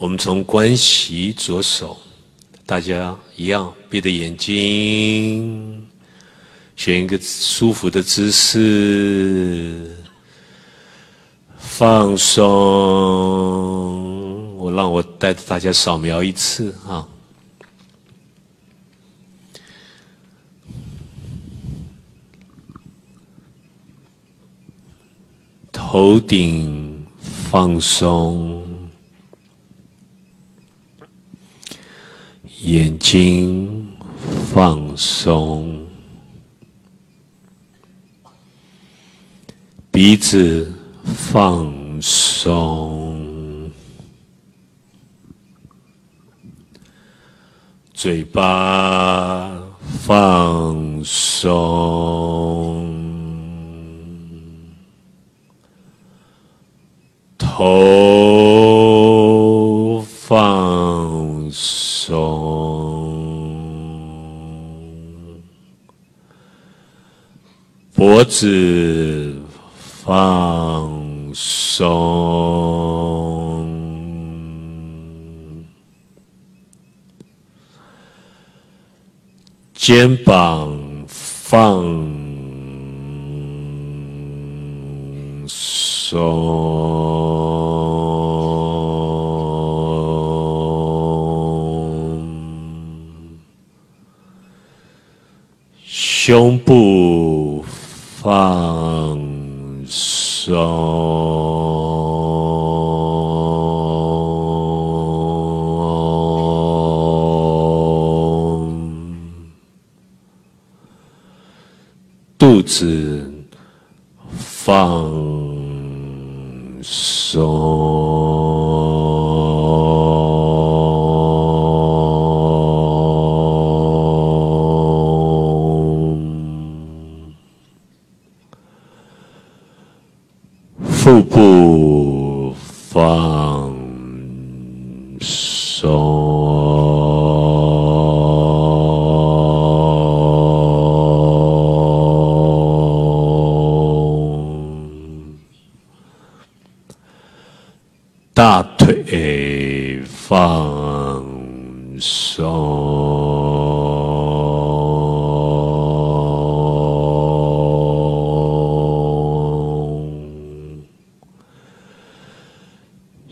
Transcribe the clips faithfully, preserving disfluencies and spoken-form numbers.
我们从观息着手，大家一样闭着眼睛，选一个舒服的姿势，放松。我让我带着大家扫描一次啊。头顶放松，眼睛放松，鼻子放松，嘴巴放松，头放松，脖子放松，肩膀放松。胸部放松，肚子放松。腹部放松，大腿放松。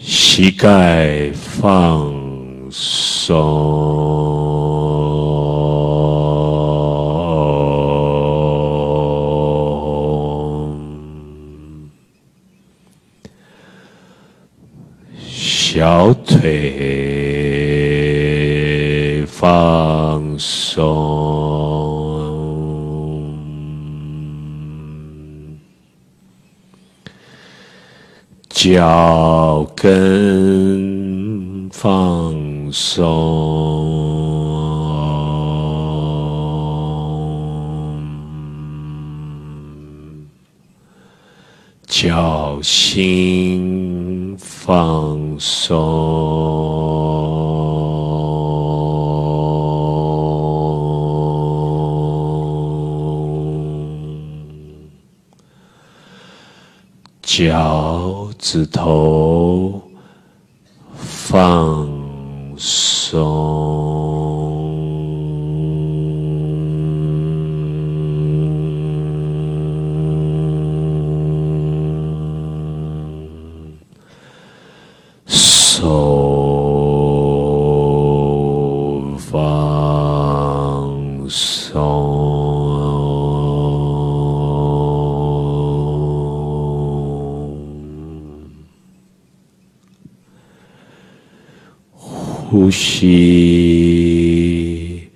膝盖放松，小腿放松，脚跟放松，脚心放松，脚指头放松，手放松。呼吸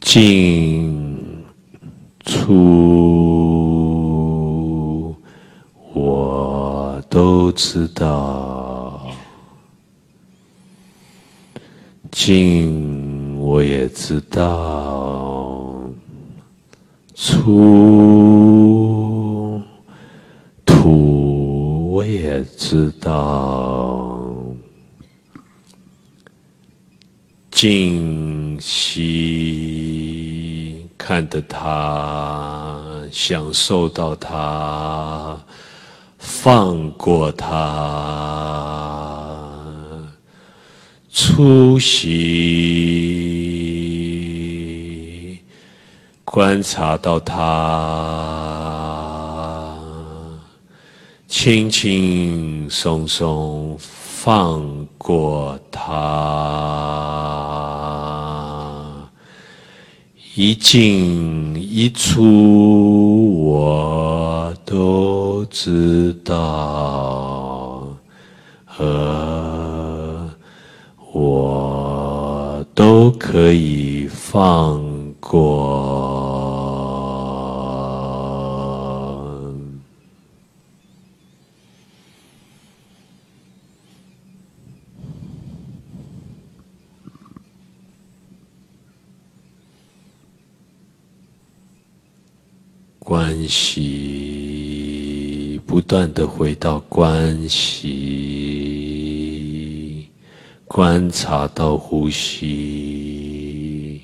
进出，我都知道。进我也知道，出吐我也知道。静息，看着它，享受到它，放过它，出息，观察到它轻轻松松放过它，一进一出我都知道，和我都可以放过。关系，不断地回到关系。观察到呼吸，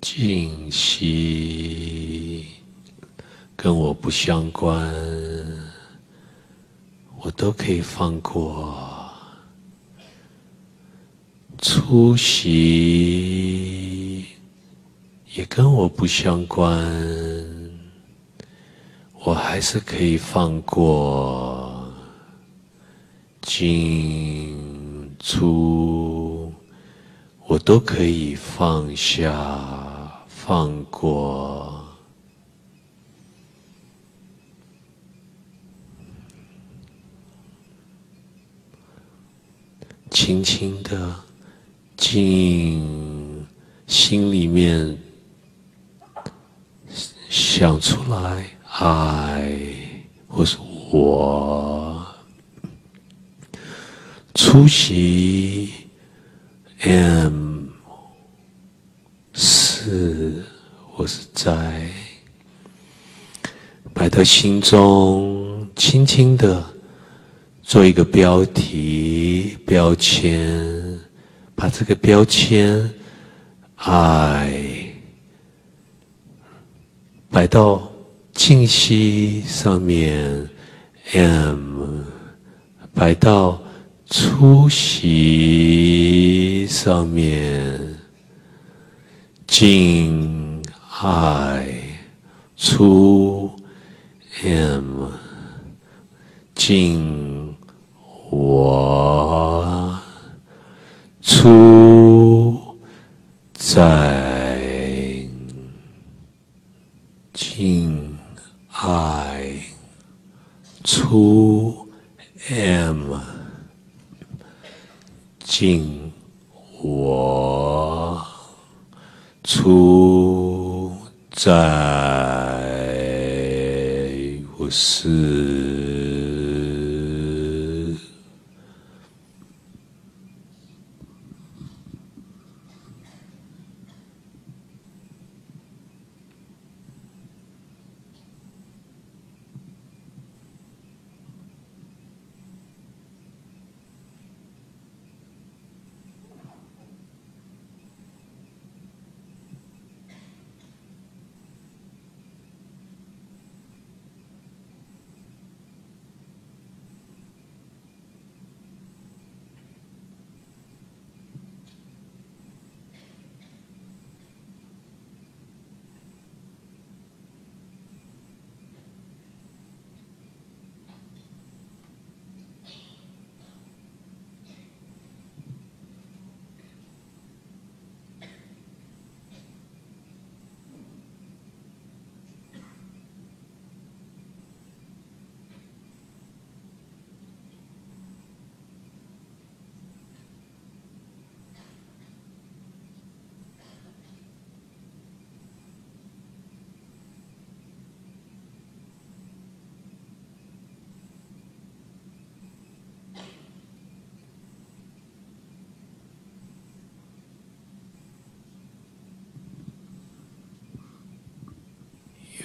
静息跟我不相关，我都可以放过。出息也跟我不相关，我还是可以放过。进出我都可以放下。放过，轻轻的进心里面，想出来爱或是我出席 M。是，我是在摆到心中，轻轻的做一个标题、标签，把这个标签爱摆到静息上面 ，M 摆到出息上面。进爱出 M， 进我出在，进爱出 M， 进我。出在我是，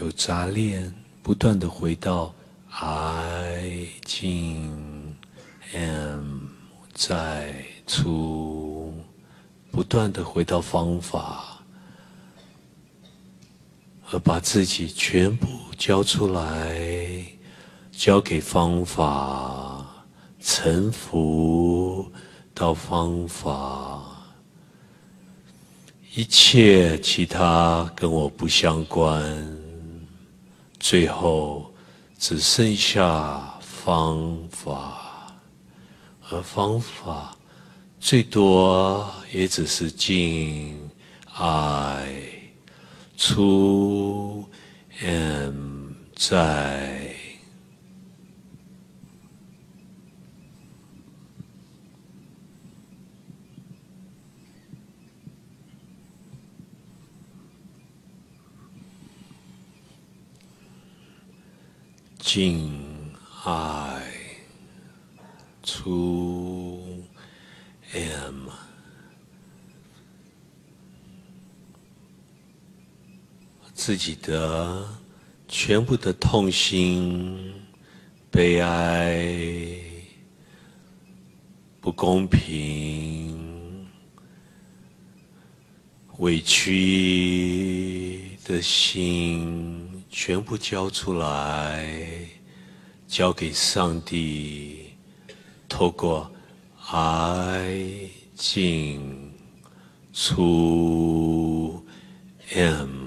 有杂念，不断的回到 I 进 M 再出，不断的回到方法，而把自己全部交出来，交给方法，臣服到方法。 一切其他跟我不相关，最后只剩下方法，而方法最多也只是进、I、出、M、在。 进I出M，自己的全部的痛心、悲哀、不公平、委屈的心。 全部交出来，交给上帝。透过I进出M。